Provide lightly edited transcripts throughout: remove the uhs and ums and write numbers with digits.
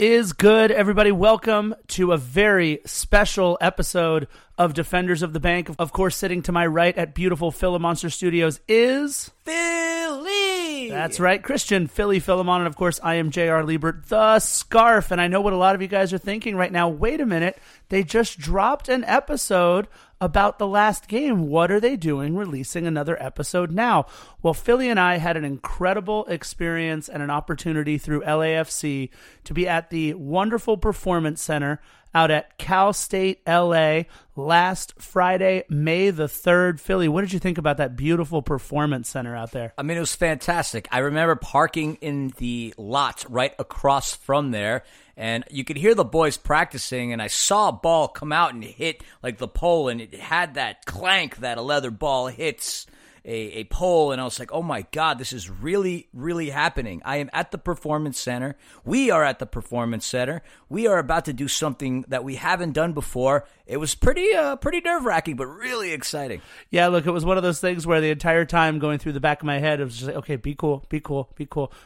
What is good, everybody? Welcome to a very special episode of Defenders of the Bank. Of course, sitting to my right at beautiful Philly Monster Studios is... Philly! That's right, Christian Philly Philemon, and of course, I am J.R. Liebert, the Scarf. And I know what a lot of you guys are thinking right now. Wait a minute, they just dropped an episode about the last game. What are they doing releasing another episode now? Well, Philly and I had an incredible experience and an opportunity through LAFC to be at the wonderful Performance Center out at Cal State LA last Friday, May the 3rd. Philly, what did you think about that beautiful Performance Center out there? I mean, it was fantastic. I remember parking in the lot right across from there, and you could hear the boys practicing, and I saw a ball come out and hit like the pole, and it had that clank that a leather ball hits a pole, and I was like, oh my God, this is really, really happening. I am at the Performance Center. We are at the Performance Center. We are about to do something that we haven't done before. It was pretty nerve-wracking, but really exciting. Yeah, look, it was one of those things where the entire time going through the back of my head, it was just like, okay, be cool.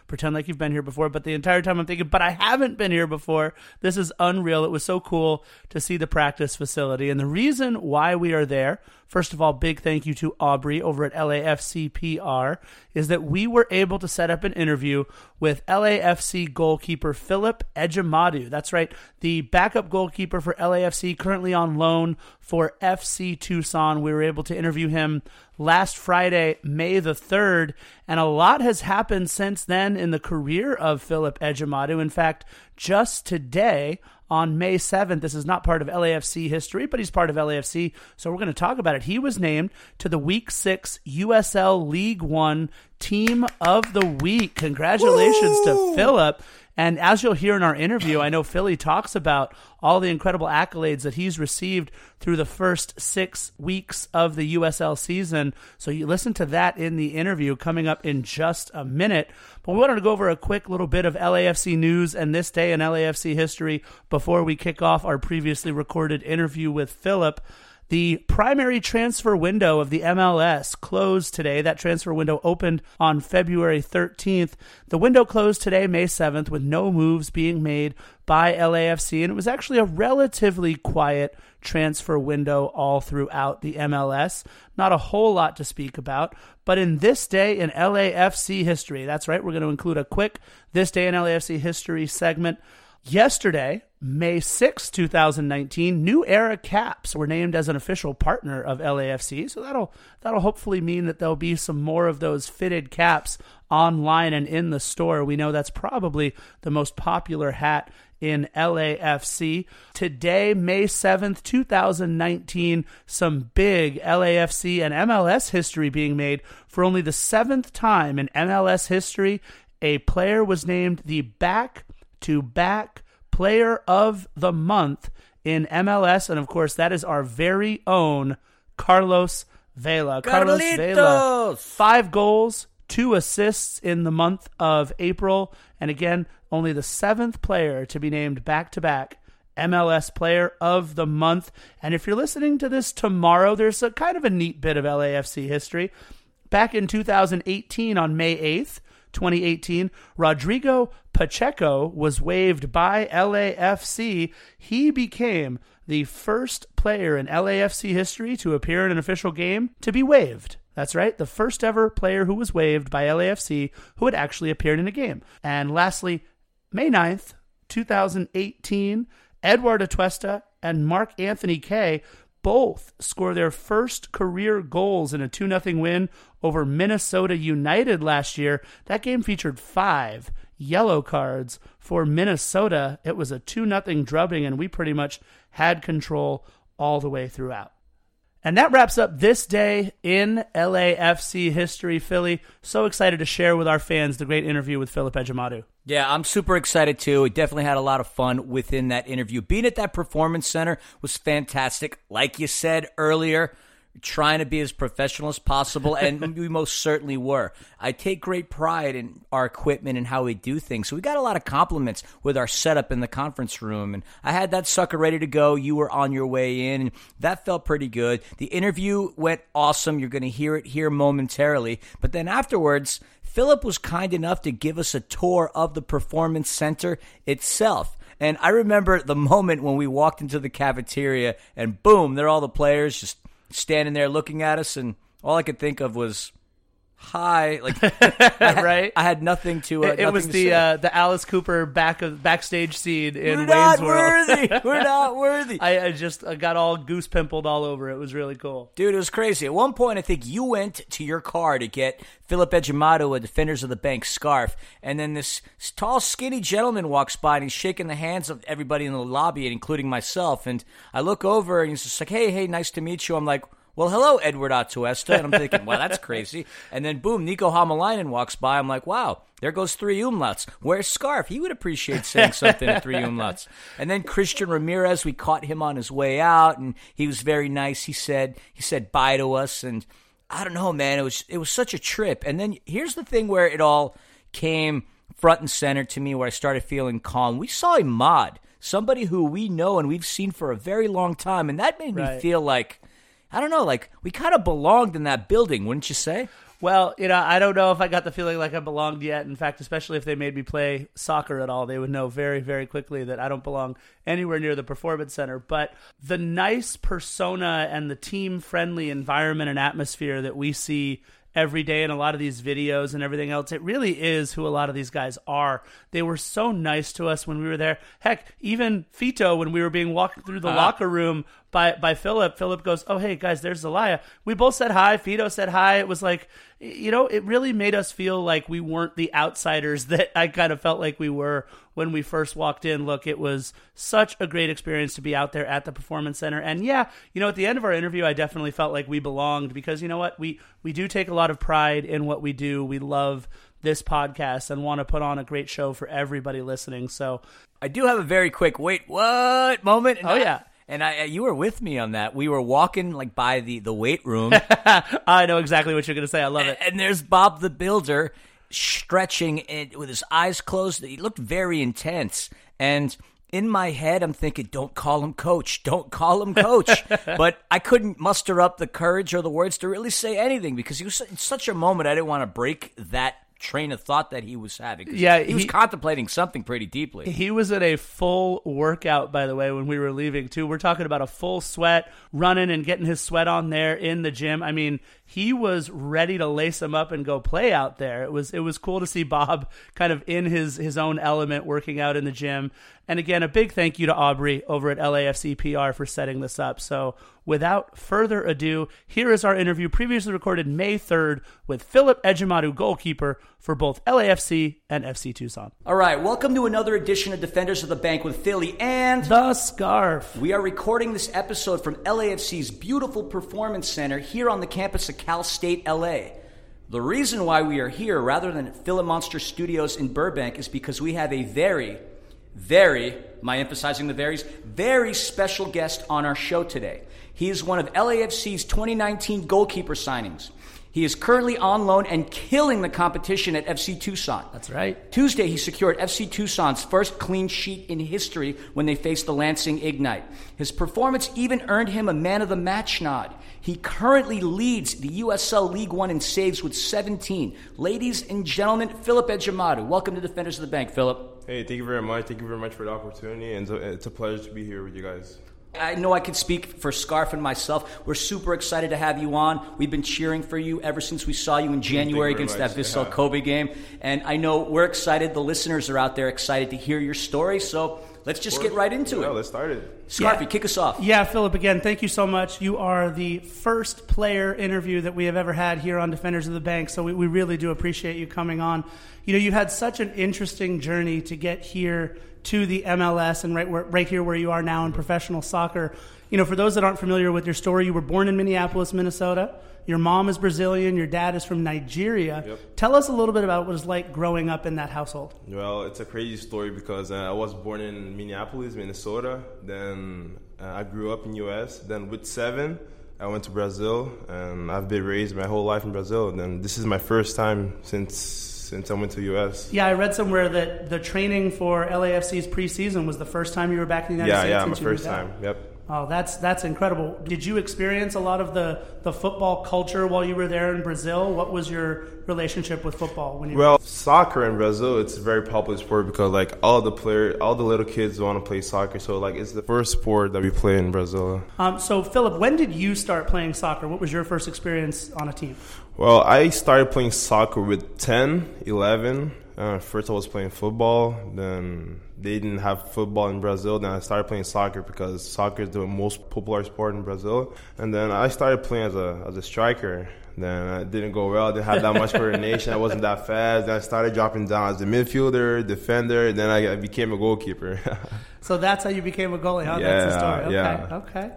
Pretend like you've been here before. But the entire time I'm thinking, but I haven't been here before. This is unreal. It was so cool to see the practice facility. And the reason why we are there, first of all, big thank you to Aubrey over at LAFC PR, is that we were able to set up an interview with LAFC goalkeeper Philip Ejimadu. That's right, the backup goalkeeper for LAFC, currently on loan for FC Tucson. We were able to interview him last Friday, May the 3rd, and a lot has happened since then in the career of Philip Ejimadu. In fact, just today, on May 7th, this is not part of LAFC history, but he's part of LAFC, so we're going to talk about it. He was named to the Week 6 USL League One Team of the Week. Congratulations to Philip. And as you'll hear in our interview, I know Philly talks about all the incredible accolades that he's received through the first 6 weeks of the USL season. So you listen to that in the interview coming up in just a minute. But we wanted to go over a quick little bit of LAFC news and this day in LAFC history before we kick off our previously recorded interview with Philip. The primary transfer window of the MLS closed today. That transfer window opened on February 13th. The window closed today, May 7th, with no moves being made by LAFC, and it was actually a relatively quiet transfer window all throughout the MLS. Not a whole lot to speak about, but in this day in LAFC history, that's right, we're going to include a quick This Day in LAFC History segment. Yesterday, May 6, 2019, New Era caps were named as an official partner of LAFC, so that'll hopefully mean that there'll be some more of those fitted caps online and in the store. We know that's probably the most popular hat in LAFC. Today, May 7th, 2019, some big LAFC and MLS history being made. For only the seventh time in MLS history, a player was named the back-to-back player of the month in MLS, and of course that is our very own Carlos Vela. Carlitos. Carlos Vela, 5 goals, 2 assists in the month of April, and again, only the 7th player to be named back-to-back MLS player of the month. And if you're listening to this tomorrow, there's a kind of a neat bit of LAFC history. Back in 2018 on May 8th, 2018, Rodrigo Pacheco was waived by LAFC. He became the first player in LAFC history to appear in an official game to be waived. That's right, the first ever player who was waived by LAFC who had actually appeared in a game. And lastly, May 9th, 2018, Edward Atuesta and Mark Anthony K both score their first career goals in a 2-0 win over Minnesota United last year. That game featured 5 yellow cards for Minnesota. It was a 2-0 drubbing, and we pretty much had control all the way throughout. And that wraps up this day in LAFC history, Philly. So excited to share with our fans the great interview with Philip Ejimadu. Yeah, I'm super excited too. We definitely had a lot of fun within that interview. Being at that Performance Center was fantastic. Like you said earlier, trying to be as professional as possible, and we most certainly were. I take great pride in our equipment and how we do things, so we got a lot of compliments with our setup in the conference room, and I had that sucker ready to go. You were on your way in, and that felt pretty good. The interview went awesome. You're going to hear it here momentarily, but then afterwards, Philip was kind enough to give us a tour of the Performance Center itself. And I remember the moment when we walked into the cafeteria and boom, there are all the players just standing there looking at us. And all I could think of was, hi. Like, right? I had nothing to It was the Alice Cooper backstage scene in Wayne's World. We're not worthy. I just got all goose pimpled all over. It was really cool. Dude, it was crazy. At one point, I think you went to your car to get Philip Ejimadu, a Defenders of the Bank scarf, and then this tall, skinny gentleman walks by and he's shaking the hands of everybody in the lobby, including myself. And I look over and he's just like, hey, nice to meet you. I'm like, well, hello, Edward Atuesta. And I'm thinking, wow, that's crazy. And then, boom, Nico Hamalainen walks by. I'm like, wow, there goes three umlauts. Where's Scarf? He would appreciate saying something at three umlauts. And then Christian Ramirez, we caught him on his way out, and he was very nice. He said bye to us, and I don't know, man. It was such a trip. And then here's the thing where it all came front and center to me, where I started feeling calm. We saw Imad, somebody who we know and we've seen for a very long time, and that made me feel like, I don't know, like we kind of belonged in that building, wouldn't you say? Well, I don't know if I got the feeling like I belonged yet. In fact, especially if they made me play soccer at all, they would know very, very quickly that I don't belong anywhere near the performance center. But the nice persona and the team-friendly environment and atmosphere that we see every day in a lot of these videos and everything else, it really is who a lot of these guys are. They were so nice to us when we were there. Heck, even Fito, when we were being walked through the locker room by Philip goes, oh, hey, guys, there's Zelaya. We both said hi. Fito said hi. It was like, it really made us feel like we weren't the outsiders that I kind of felt like we were when we first walked in. Look, it was such a great experience to be out there at the Performance Center. And yeah, at the end of our interview, I definitely felt like we belonged because you know what? We do take a lot of pride in what we do. We love this podcast and want to put on a great show for everybody listening. So I do have a very quick wait, what moment? Oh, yeah. And you were with me on that. We were walking like by the weight room. I know exactly what you're going to say. I love it. And there's Bob the Builder stretching it with his eyes closed. He looked very intense. And in my head, I'm thinking, don't call him coach. Don't call him coach. But I couldn't muster up the courage or the words to really say anything because he was in such a moment. I didn't want to break that train of thought that he was having. Yeah, he was contemplating something pretty deeply. He was in a full workout, by the way, when we were leaving too. We're talking about a full sweat, running and getting his sweat on there in the gym. I mean, he was ready to lace him up and go play out there. It was cool to see Bob kind of in his own element working out in the gym. And again, a big thank you to Aubrey over at LAFC PR for setting this up. So without further ado, here is our interview previously recorded May 3rd with Philip Ejimadu, goalkeeper for both LAFC and FC Tucson. All right, welcome to another edition of Defenders of the Bank with Philly and The Scarf. We are recording this episode from LAFC's beautiful Performance Center here on the campus of Cal State LA. The reason why we are here rather than at Philly Monster Studios in Burbank is because we have a very, my emphasizing the varies, very special guest on our show today. He is one of LAFC's 2019 goalkeeper signings. He is currently on loan and killing the competition at FC Tucson. That's right. Tuesday, he secured FC Tucson's first clean sheet in history when they faced the Lansing Ignite. His performance even earned him a man of the match nod. He currently leads the USL League One in saves with 17. Ladies and gentlemen, Philip Ejimadu. Welcome to Defenders of the Bank, Philip. Hey, thank you very much. Thank you very much for the opportunity, and it's a pleasure to be here with you guys. I know I can speak for Scarf and myself. We're super excited to have you on. We've been cheering for you ever since we saw you in January against that Vissel Kobe game, and I know we're excited. The listeners are out there excited to hear your story, so let's just get right into it. Let's start it. Scarfy, kick us off. Yeah, Philip, again, thank you so much. You are the first player interview that we have ever had here on Defenders of the Bank, so we really do appreciate you coming on. You've had such an interesting journey to get here to the MLS and right here where you are now in professional soccer. For those that aren't familiar with your story, you were born in Minneapolis, Minnesota. Your mom is Brazilian. Your dad is from Nigeria. Yep. Tell us a little bit about what it's like growing up in that household. Well, it's a crazy story because I was born in Minneapolis, Minnesota. Then I grew up in the U.S. Then with 7, I went to Brazil. And I've been raised my whole life in Brazil. And then this is my first time since I went to the U.S. Yeah, I read somewhere that the training for LAFC's preseason was the first time you were back in the United States. Yeah, my first time. Yep. Oh, that's incredible. Did you experience a lot of the football culture while you were there in Brazil? What was your relationship with football when you? Well, soccer in Brazil, it's a very popular sport because like all the little kids want to play soccer. So like it's the first sport that we play in Brazil. So Philip, when did you start playing soccer? What was your first experience on a team? Well, I started playing soccer with 10, 11. First I was playing football, then they didn't have football in Brazil, then I started playing soccer because soccer is the most popular sport in Brazil. And then I started playing as a striker. Then it didn't go well, didn't have that much coordination, I wasn't that fast. Then I started dropping down as a midfielder, defender, then I became a goalkeeper. So that's how you became a goalie, huh? Yeah, that's the story. Okay.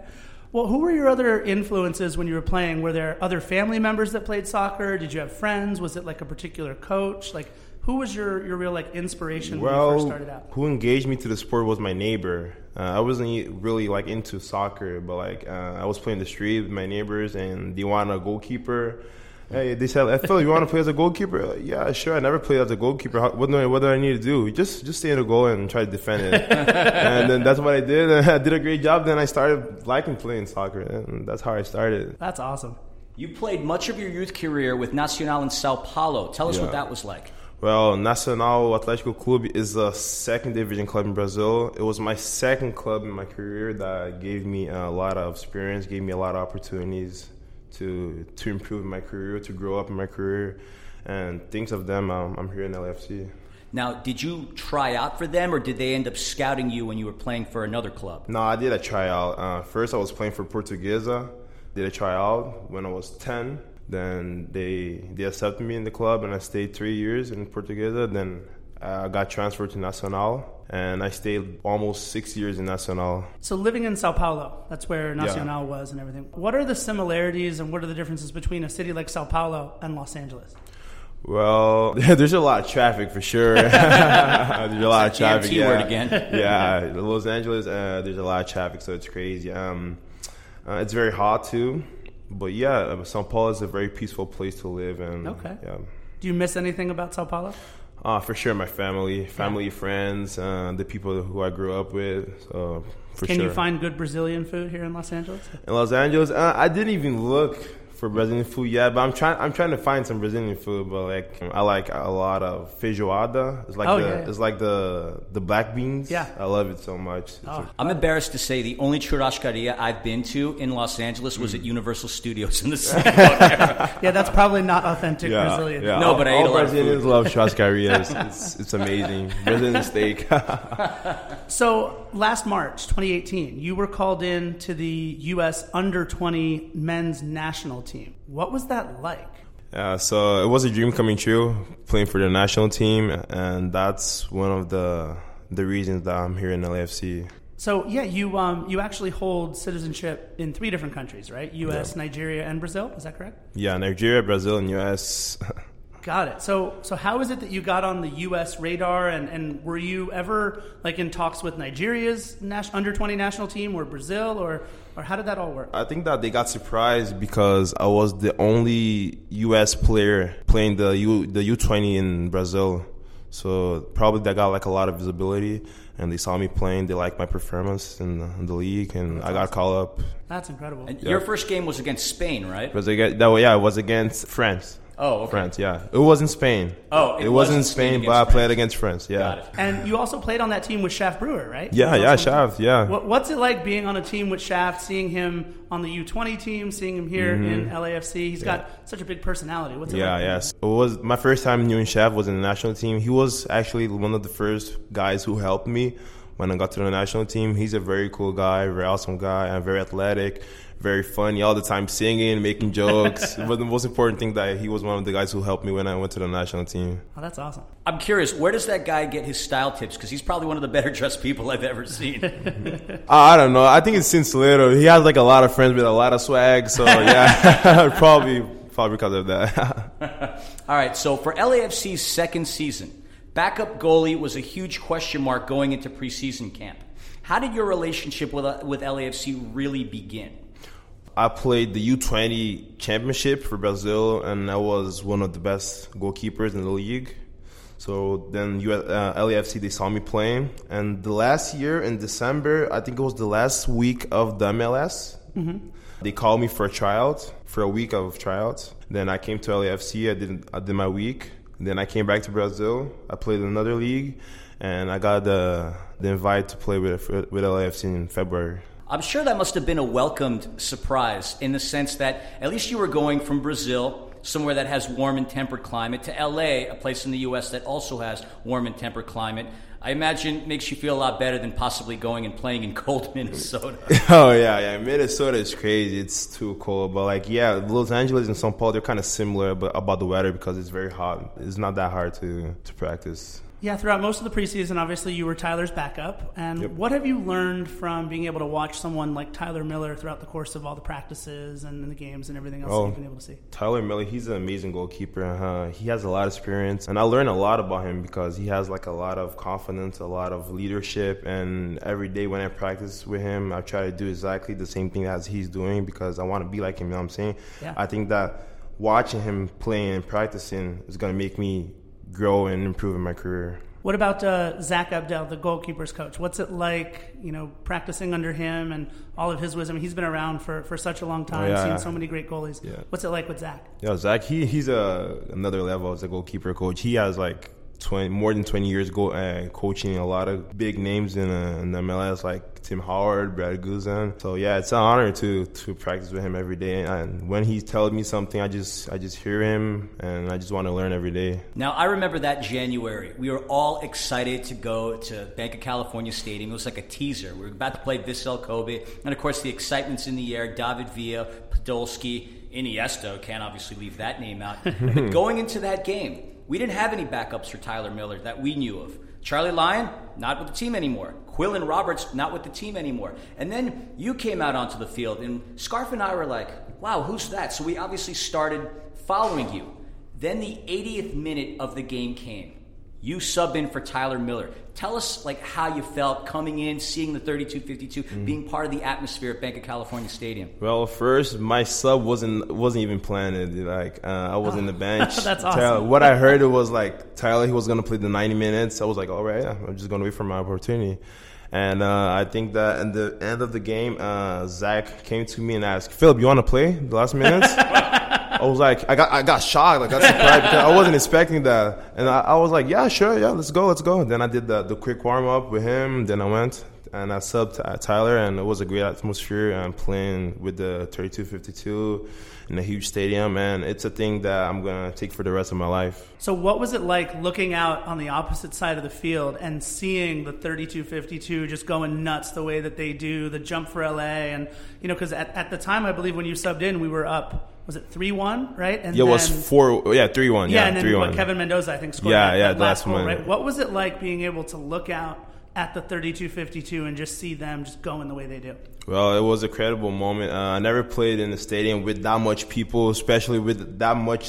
Well, who were your other influences when you were playing? Were there other family members that played soccer? Did you have friends? Was it like a particular coach? Like, who was your real like inspiration when you first started out? Who engaged me to the sport was my neighbor. I wasn't really like into soccer, but like I was playing the street with my neighbors, and they wanted a goalkeeper. Hey, they said, I feel you want to play as a goalkeeper? Like, yeah, sure. I never played as a goalkeeper. What do I need to do? Just stay in the goal and try to defend it. And then that's what I did. And I did a great job. Then I started liking playing soccer. And that's how I started. That's awesome. You played much of your youth career with Nacional in Sao Paulo. Tell us what that was like. Well, Nacional Atlético Clube is a second division club in Brazil. It was my second club in my career that gave me a lot of experience, gave me a lot of opportunities to improve my career, to grow up in my career, and things of them. I'm here in LAFC. Now, did you try out for them, or did they end up scouting you when you were playing for another club? No, I did a tryout. First, I was playing for Portuguesa. Did a tryout when I was 10. Then they accepted me in the club, and I stayed 3 years in Portuguesa. Then I got transferred to Nacional, and I stayed almost 6 years in Nacional. So living in Sao Paulo, that's where Nacional was and everything. What are the similarities and what are the differences between a city like Sao Paulo and Los Angeles? Well, there's a lot of traffic for sure. There's a lot of traffic. Word again. Yeah, Los Angeles, there's a lot of traffic, so it's crazy. It's very hot too. But yeah, Sao Paulo is a very peaceful place to live. And, do you miss anything about Sao Paulo? For sure, my family, friends, the people who I grew up with. Can you find good Brazilian food here in Los Angeles? In Los Angeles, I didn't even look for Brazilian food yet, but I'm trying to find some Brazilian food. But like, I like a lot of feijoada. It's like it's like the black beans. Yeah, I love it so much. I'm embarrassed to say the only churrascaria I've been to in Los Angeles was at Universal Studios in the era. Yeah, that's probably not authentic Brazilian. Yeah. No, but I ate a lot of food. Brazilians love churrascarias. It's amazing. Brazilian steak. So last March, 2018, you were called in to the U.S. Under-20 Men's National Team. What was that like? So it was a dream coming true, playing for the national team, and that's one of the reasons that I'm here in LAFC. So you actually hold citizenship in 3 different countries, right? U.S., Nigeria, and Brazil. Is that correct? Yeah, Nigeria, Brazil, and U.S. Got it. So how is it that you got on the U.S. radar, and were you ever like in talks with Nigeria's under-20 national team or Brazil, or how did that all work? I think that they got surprised because I was the only U.S. player playing the U-20 in Brazil. So probably that got like a lot of visibility, and they saw me playing. They liked my performance in the league, and I got called up. That's incredible. And your first game was against Spain, right? It was against France. Oh, okay. France, yeah. It was in Spain. Oh, it was in Spain, but I played against France, yeah. Got it. And you also played on that team with Shaft Brewer, right? Yeah, Shaft, yeah. What's it like being on a team with Shaft, seeing him on the U-20 team, seeing him here in LAFC? He's got such a big personality. What's it like? Yeah. So it was my first time knowing Shaft was in the national team. He was actually one of the first guys who helped me when I got to the national team. He's a very cool guy, very awesome guy, and very athletic. Very funny, all the time singing, making jokes. But the most important thing that he was one of the guys who helped me when I went to the national team. Oh, that's awesome. I'm curious, where does that guy get his style tips? Because he's probably one of the better dressed people I've ever seen. I don't know. I think it's since little. He has like a lot of friends with a lot of swag. So yeah, probably because of that. All right, so for LAFC's second season, backup goalie was a huge question mark going into preseason camp. How did your relationship with LAFC really begin? I played the U-20 championship for Brazil, and I was one of the best goalkeepers in the league. So then LAFC, they saw me playing. And the last year in December, I think it was the last week of the MLS, mm-hmm. they called me for a tryout, for a week of tryouts. Then I came to LAFC, I did my week. Then I came back to Brazil, I played in another league, and I got the invite to play with LAFC in February. I'm sure that must have been a welcomed surprise in the sense that at least you were going from Brazil, somewhere that has warm and temperate climate, to LA, a place in the U.S. that also has warm and temperate climate. I imagine it makes you feel a lot better than possibly going and playing in cold Minnesota. Oh, yeah. Minnesota is crazy. It's too cold. But, Los Angeles and São Paulo, they're kind of similar about the weather because it's very hot. It's not that hard to practice. Yeah, throughout most of the preseason, obviously, you were Tyler's backup. And What have you learned from being able to watch someone like Tyler Miller throughout the course of all the practices and the games and everything else that you've been able to see? Tyler Miller, he's an amazing goalkeeper. He has a lot of experience. And I learned a lot about him because he has a lot of confidence, a lot of leadership. And every day when I practice with him, I try to do exactly the same thing as he's doing because I want to be like him, you know what I'm saying? Yeah. I think that watching him playing and practicing is going to make me grow and improve in my career. What about Zach Abdel, the goalkeeper's coach? What's it like, practicing under him and all of his wisdom? He's been around for such a long time, seen so many great goalies. Yeah. What's it like with Zach? Yeah, Zach, he's another level as a goalkeeper coach. He has 20 years coaching a lot of big names in the MLS, like Tim Howard, Brad Guzan. So it's an honor to practice with him every day. And when he tells me something, I just hear him, and I just want to learn every day. Now I remember that January, we were all excited to go to Bank of California Stadium. It was like a teaser. We were about to play Vissel Kobe, and of course the excitement's in the air. David Villa, Podolski, Iniesta, can't obviously leave that name out. But going into that game, we didn't have any backups for Tyler Miller that we knew of. Charlie Lyon, not with the team anymore. Quillen Roberts, not with the team anymore. And then you came out onto the field, and Scarf and I were like, wow, who's that? So we obviously started following you. Then the 80th minute of the game came. You sub in for Tyler Miller. Tell us how you felt coming in, seeing the 32-52, being part of the atmosphere at Bank of California Stadium. Well, first, my sub wasn't even planned. I was on the bench. That's awesome. What I heard was Tyler, he was gonna play the 90 minutes. I was like, all right, I'm just gonna wait for my opportunity. And I think that at the end of the game, Zach came to me and asked, "Philip, you want to play the last minutes?" I was like, I got shocked, I got surprised because I wasn't expecting that. And I was like, yeah, sure, yeah, let's go. And then I did the quick warm-up with him, then I went and I subbed Tyler, and it was a great atmosphere, and playing with the 32-52 in a huge stadium, and it's a thing that I'm going to take for the rest of my life. So what was it like looking out on the opposite side of the field and seeing the 32-52 just going nuts the way that they do, the jump for LA, and because at the time, I believe when you subbed in, we were up, was it 3-1, right? And it was 4, 3-1. Yeah, and then 3-1. Kevin Mendoza, I think, scored that last goal, right? What was it like being able to look out at the 32-52 and just see them just going the way they do? Well, it was an incredible moment. I never played in the stadium with that much people, especially with that much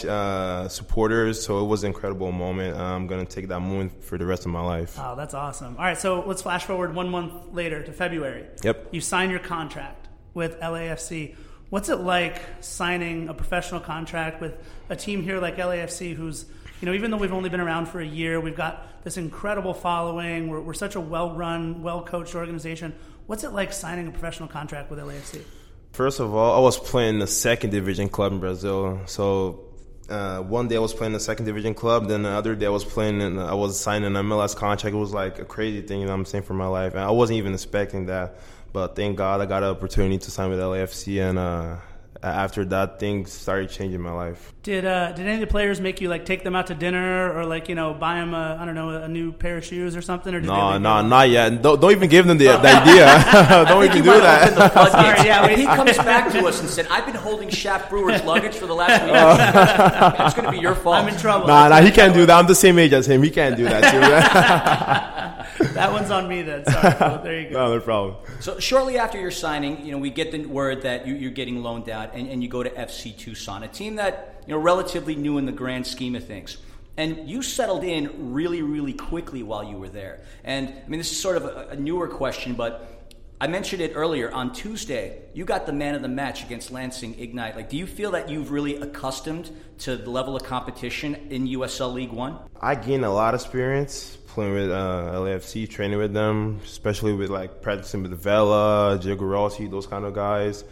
supporters. So it was an incredible moment. I'm going to take that moment for the rest of my life. Oh, that's awesome. All right, so let's flash forward 1 month later to February. Yep. You sign your contract with LAFC. What's it like signing a professional contract with a team here like LAFC who's, even though we've only been around for a year, we've got this incredible following. We're such a well-run, well-coached organization. What's it like signing a professional contract with LAFC? First of all, I was playing the second division club in Brazil. So one day I was playing the second division club, then the other day I was signing an MLS contract. It was a crazy thing, for my life. And I wasn't even expecting that. But thank God I got an opportunity to sign with LAFC, and after that, things started changing my life. Did any of the players make you take them out to dinner or buy them a new pair of shoes or something? Or no, not yet. Don't even give them the idea. Don't even do that. Sorry, when he comes back to us and said, "I've been holding Shaft Brewer's luggage for the last week," that's going to be your fault. I'm in trouble. No, he can't do that. I'm the same age as him. He can't do that too. That one's on me then. Sorry, Philip. There you go. No problem. So shortly after your signing, we get the word that you're getting loaned out, and you go to FC Tucson, a team that relatively new in the grand scheme of things. And you settled in really, really quickly while you were there. And this is sort of a newer question, but I mentioned it earlier, on Tuesday, you got the man of the match against Lansing Ignite. Like, do you feel that you've really accustomed to the level of competition in USL League One? I gained a lot of experience playing with LAFC, training with them, especially with, like, practicing with Vela, Diego Rossi, those kind of guys.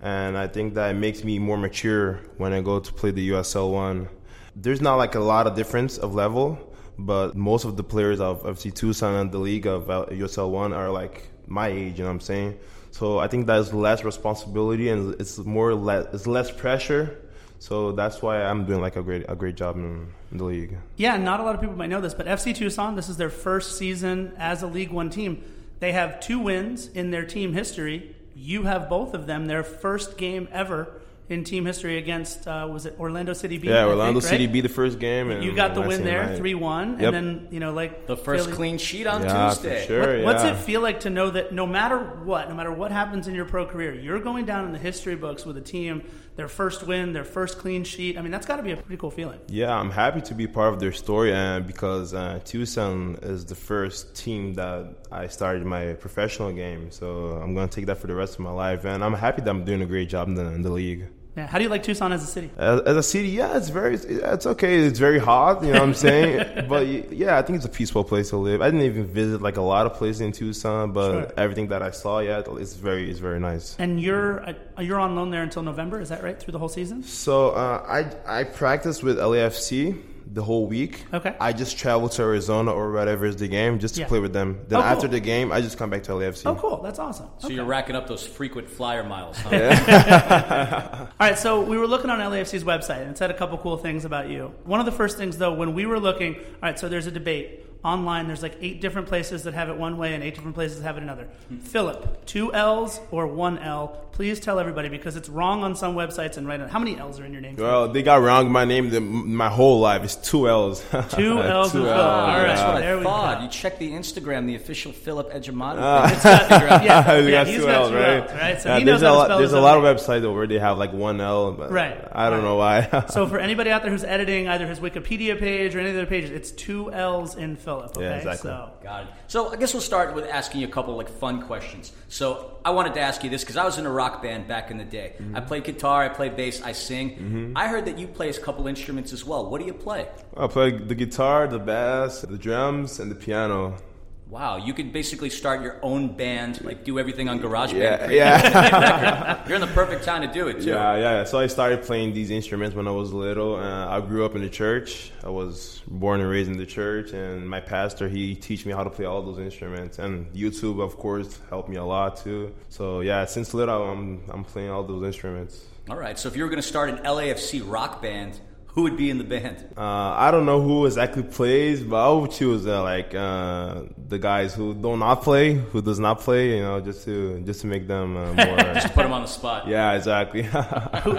And I think that it makes me more mature when I go to play the USL One. There's not, like, a lot of difference of level, but most of the players of FC Tucson and the league of USL One are, like, my age, you know what I'm saying? So I think that's less responsibility and it's less pressure. So that's why I'm doing like a great job in the league. Yeah, not a lot of people might know this, but FC Tucson, this is their first season as a League One team. They have 2 wins in their team history. You have both of them. Their first game ever in team history against, was it Orlando City B? Yeah, City B, the first game. And you got the win there, 3-1. Yep. And then, the first Philly clean sheet on Tuesday. For sure, What's it feel like to know that no matter what happens in your pro career, you're going down in the history books with a team, their first win, their first clean sheet? I mean, that's got to be a pretty cool feeling. Yeah, I'm happy to be part of their story because Tucson is the first team that I started my professional game. So I'm going to take that for the rest of my life. And I'm happy that I'm doing a great job in the league. Yeah. How do you like Tucson as a city? As a city, it's okay. It's very hot, you know what I'm saying? But I think it's a peaceful place to live. I didn't even visit like a lot of places in Tucson, but everything that I saw, it's very nice. And you're on loan there until November, is that right? Through the whole season? So I practiced with LAFC the whole week. Okay. I just travel to Arizona or whatever is the game just to play with them. Then after the game, I just come back to LAFC. Oh, cool. That's awesome. So you're racking up those frequent flyer miles, huh? Yeah. All right, so we were looking on LAFC's website, and it said a couple cool things about you. One of the first things, though, when we were looking, all right, so there's a debate. Online, there's like 8 different places that have it one way and 8 different places that have it another. Philip, 2 L's or 1 L? Please tell everybody because it's wrong on some websites and right on. How many L's are in your name? Well, they got wrong my name my whole life. It's 2 L's. 2 L's. 2 L's. All right, that's what I thought. You check the Instagram, the official Philip Ejimadu. It's got to figure out. Yeah, he's got 2 L's, right? So he knows how to spell. There's a lot of websites where they have like 1 L, but I don't know why. So for anybody out there who's editing either his Wikipedia page or any of their pages, it's 2 L's in Philip. Okay? Yeah, exactly. Got it. So I guess we'll start with asking you a couple like fun questions. So I wanted to ask you this because I was in a rock band back in the day. Mm-hmm. I played guitar, I played bass, I sing. Mm-hmm. I heard that you play a couple instruments as well. What do you play? I play the guitar, the bass, the drums, and the piano. Wow, you can basically start your own band, like do everything on GarageBand. Yeah. You're in the perfect time to do it, too. Yeah. So I started playing these instruments when I was little. I grew up in the church. I was born and raised in the church, and my pastor, he taught me how to play all those instruments. And YouTube, of course, helped me a lot, too. So, since little, I'm playing all those instruments. All right, so if you were going to start an LAFC rock band, who would be in the band? I don't know who exactly plays, but I would choose the guys who does not play, just to make them more. Just to put them on the spot. Yeah, exactly.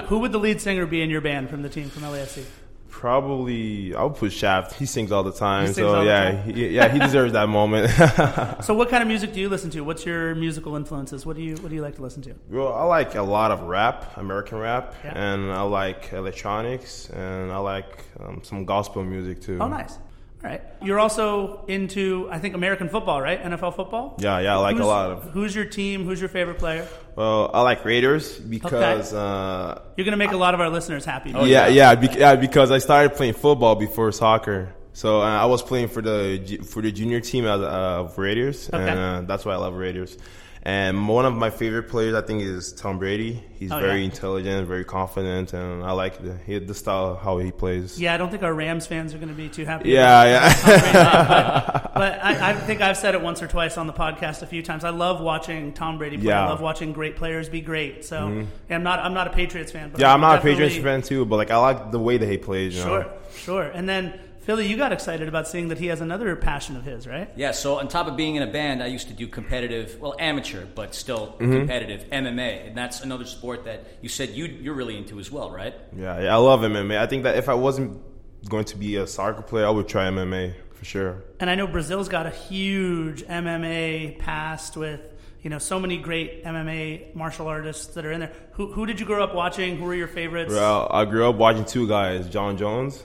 Who would the lead singer be in your band from the team from LAFC? Probably, I would put Shaft. He sings all the time, he deserves that moment. So, what kind of music do you listen to? What's your musical influences? What do you like to listen to? Well, I like a lot of rap, American rap, and I like electronics, and I like some gospel music too. Oh, nice. All right. You're also into, I think, American football, right? NFL football? Yeah, I like a lot of. Who's your team? Who's your favorite player? Well, I like Raiders because... Okay. You're going to make a lot of our listeners happy. Because I started playing football before soccer. So I was playing for the junior team of Raiders, and that's why I love Raiders. And one of my favorite players, I think, is Tom Brady. He's very intelligent, very confident, and I like the style how he plays. Yeah, I don't think our Rams fans are going to be too happy. But I think I've said it once or twice on the podcast a few times. I love watching Tom Brady play. I love watching great players be great. So I'm not a Patriots fan. But I'm not a Patriots fan too. But I like the way that he plays. Sure. And then, Philly, you got excited about seeing that he has another passion of his, right? Yeah, so on top of being in a band, I used to do competitive, amateur, but still competitive MMA. And that's another sport that you said you're really into as well, right? Yeah, I love MMA. I think that if I wasn't going to be a soccer player, I would try MMA for sure. And I know Brazil's got a huge MMA past with so many great MMA martial artists that are in there. Who did you grow up watching? Who were your favorites? Well, I grew up watching 2 guys, John Jones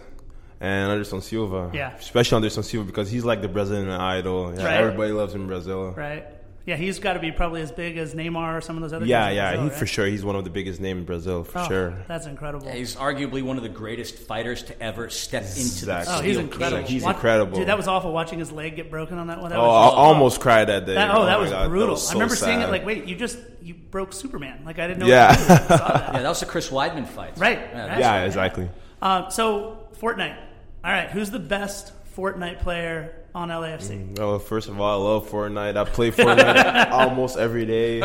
and Anderson Silva. Yeah. Especially Anderson Silva because he's like the Brazilian idol. Yeah, right. Everybody loves him in Brazil. Right. Yeah, he's got to be probably as big as Neymar or some of those other guys. Yeah, Brazil, for sure. He's one of the biggest names in Brazil, for sure. That's incredible. Yeah, he's arguably one of the greatest fighters to ever step into the steel. Oh, he's incredible. He's incredible. Dude, that was awful watching his leg get broken on that one. I almost cried that day. That was brutal. That was so I remember seeing it like, wait, you broke Superman. Like, I didn't know. Yeah. I saw that. Yeah, that was the Chris Weidman fight. Right. Yeah, exactly. So, Fortnite. All right, who's the best Fortnite player on LAFC? Well, first of all, I love Fortnite. I play Fortnite almost every day.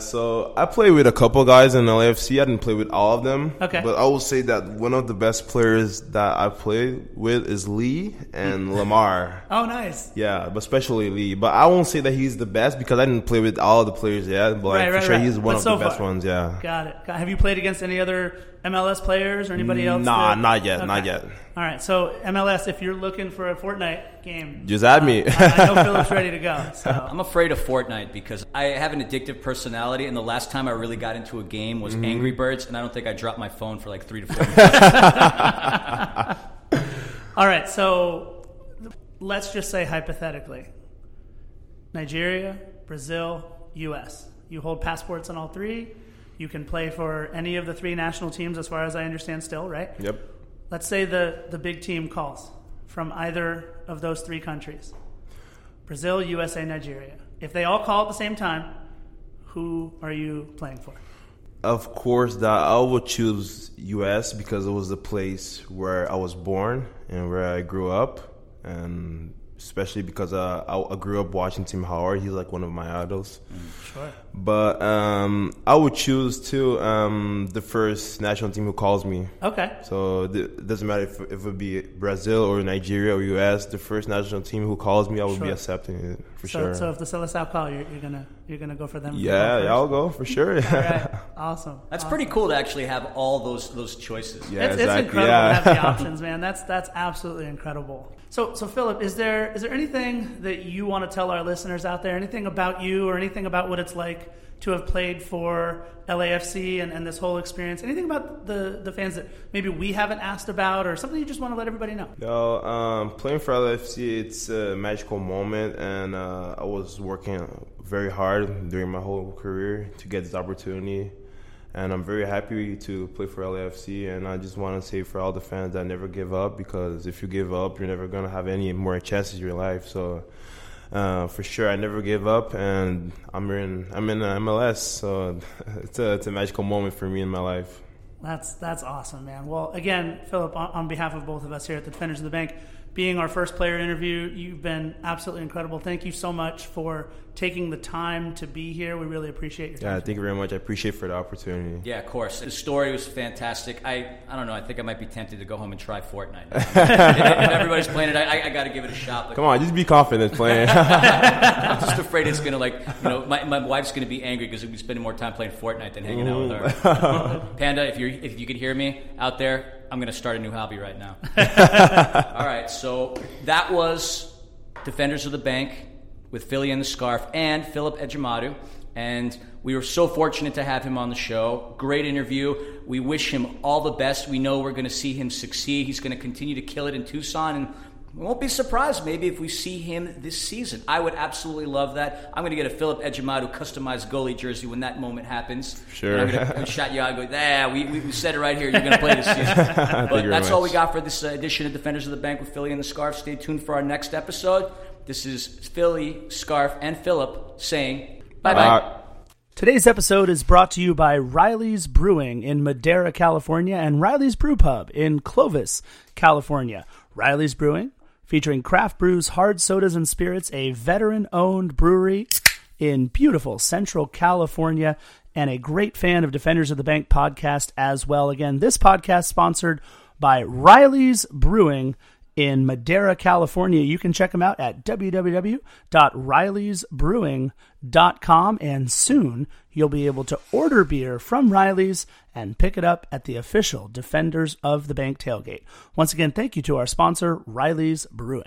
So I play with a couple guys in LAFC. I didn't play with all of them. Okay. But I will say that one of the best players that I play with is Lee and Lamar. Oh, nice. Yeah, but especially Lee. But I won't say that he's the best because I didn't play with all of the players yet. But for sure, he's one of the best ones, yeah. Got it. Have you played against any other MLS players or anybody else? Nah, not yet. All right, so MLS, if you're looking for a Fortnite game, just add me. I know Philip's ready to go. So. I'm afraid of Fortnite because I have an addictive personality, and the last time I really got into a game was Angry Birds, and I don't think I dropped my phone for like 3 to 4 minutes. All right, so let's just say hypothetically, Nigeria, Brazil, U.S. You hold passports on all three. You can play for any of the three national teams as far as I understand still, right? Yep. Let's say the big team calls from either of those three countries, Brazil, USA, Nigeria. If they all call at the same time, who are you playing for? Of course, that I would choose US because it was the place where I was born and where I grew up, and especially because I grew up watching Tim Howard. He's like one of my idols. Sure. But I would choose to the first national team who calls me. Okay. So it doesn't matter if it would be Brazil or Nigeria or U.S. The first national team who calls me, I would be accepting it for sure. So if the Seleção call, you're gonna go for them. Yeah, I'll go for sure. All right. Awesome. That's pretty cool to actually have all those choices. Yeah, it's incredible to have the options, man. That's absolutely incredible. So Philip, is there anything that you want to tell our listeners out there? Anything about you or anything about what it's like to have played for LAFC and this whole experience? Anything about the fans that maybe we haven't asked about or something you just want to let everybody know? No, playing for LAFC, it's a magical moment, and I was working very hard during my whole career to get this opportunity. And I'm very happy to play for LAFC, and I just want to say for all the fans that never give up, because if you give up, you're never going to have any more chances in your life. So for sure, I never give up, and I'm in the MLS, so it's a magical moment for me in my life. That's awesome, man. Well, again, Philip, on behalf of both of us here at the Defenders of the Bank, being our first player interview, you've been absolutely incredible. Thank you so much for taking the time to be here. We really appreciate your time. Yeah, thank you very much. I appreciate for the opportunity. Yeah, of course. The story was fantastic. I don't know. I think I might be tempted to go home and try Fortnite. If everybody's playing it, I got to give it a shot. Come on, just be confident playing. I'm just afraid it's going to my wife's going to be angry because we'll be spending more time playing Fortnite than hanging out with her. Panda, if you could hear me out there, I'm going to start a new hobby right now. All right, so that was Defenders of the Bank with Philly and the Scarf and Philip Ejimadu. And we were so fortunate to have him on the show. Great interview. We wish him all the best. We know we're going to see him succeed. He's going to continue to kill it in Tucson. And we won't be surprised maybe if we see him this season. I would absolutely love that. I'm going to get a Philip Ejimadu customized goalie jersey when that moment happens. Sure. And I'm going to shout you out and go, we said it right here. You're going to play this season. But that's all we got for this edition of Defenders of the Bank with Philly and the Scarf. Stay tuned for our next episode. This is Philly, Scarf, and Philip saying bye-bye. Today's episode is brought to you by Riley's Brewing in Madera, California, and Riley's Brew Pub in Clovis, California. Riley's Brewing, featuring craft brews, hard sodas, and spirits, a veteran-owned brewery in beautiful Central California, and a great fan of Defenders of the Bank podcast as well. Again, this podcast sponsored by Riley's Brewing in Madera, California. You can check them out at www.rileysbrewing.com, and soon you'll be able to order beer from Riley's and pick it up at the official Defenders of the Bank tailgate. Once again, thank you to our sponsor, Riley's Brewing.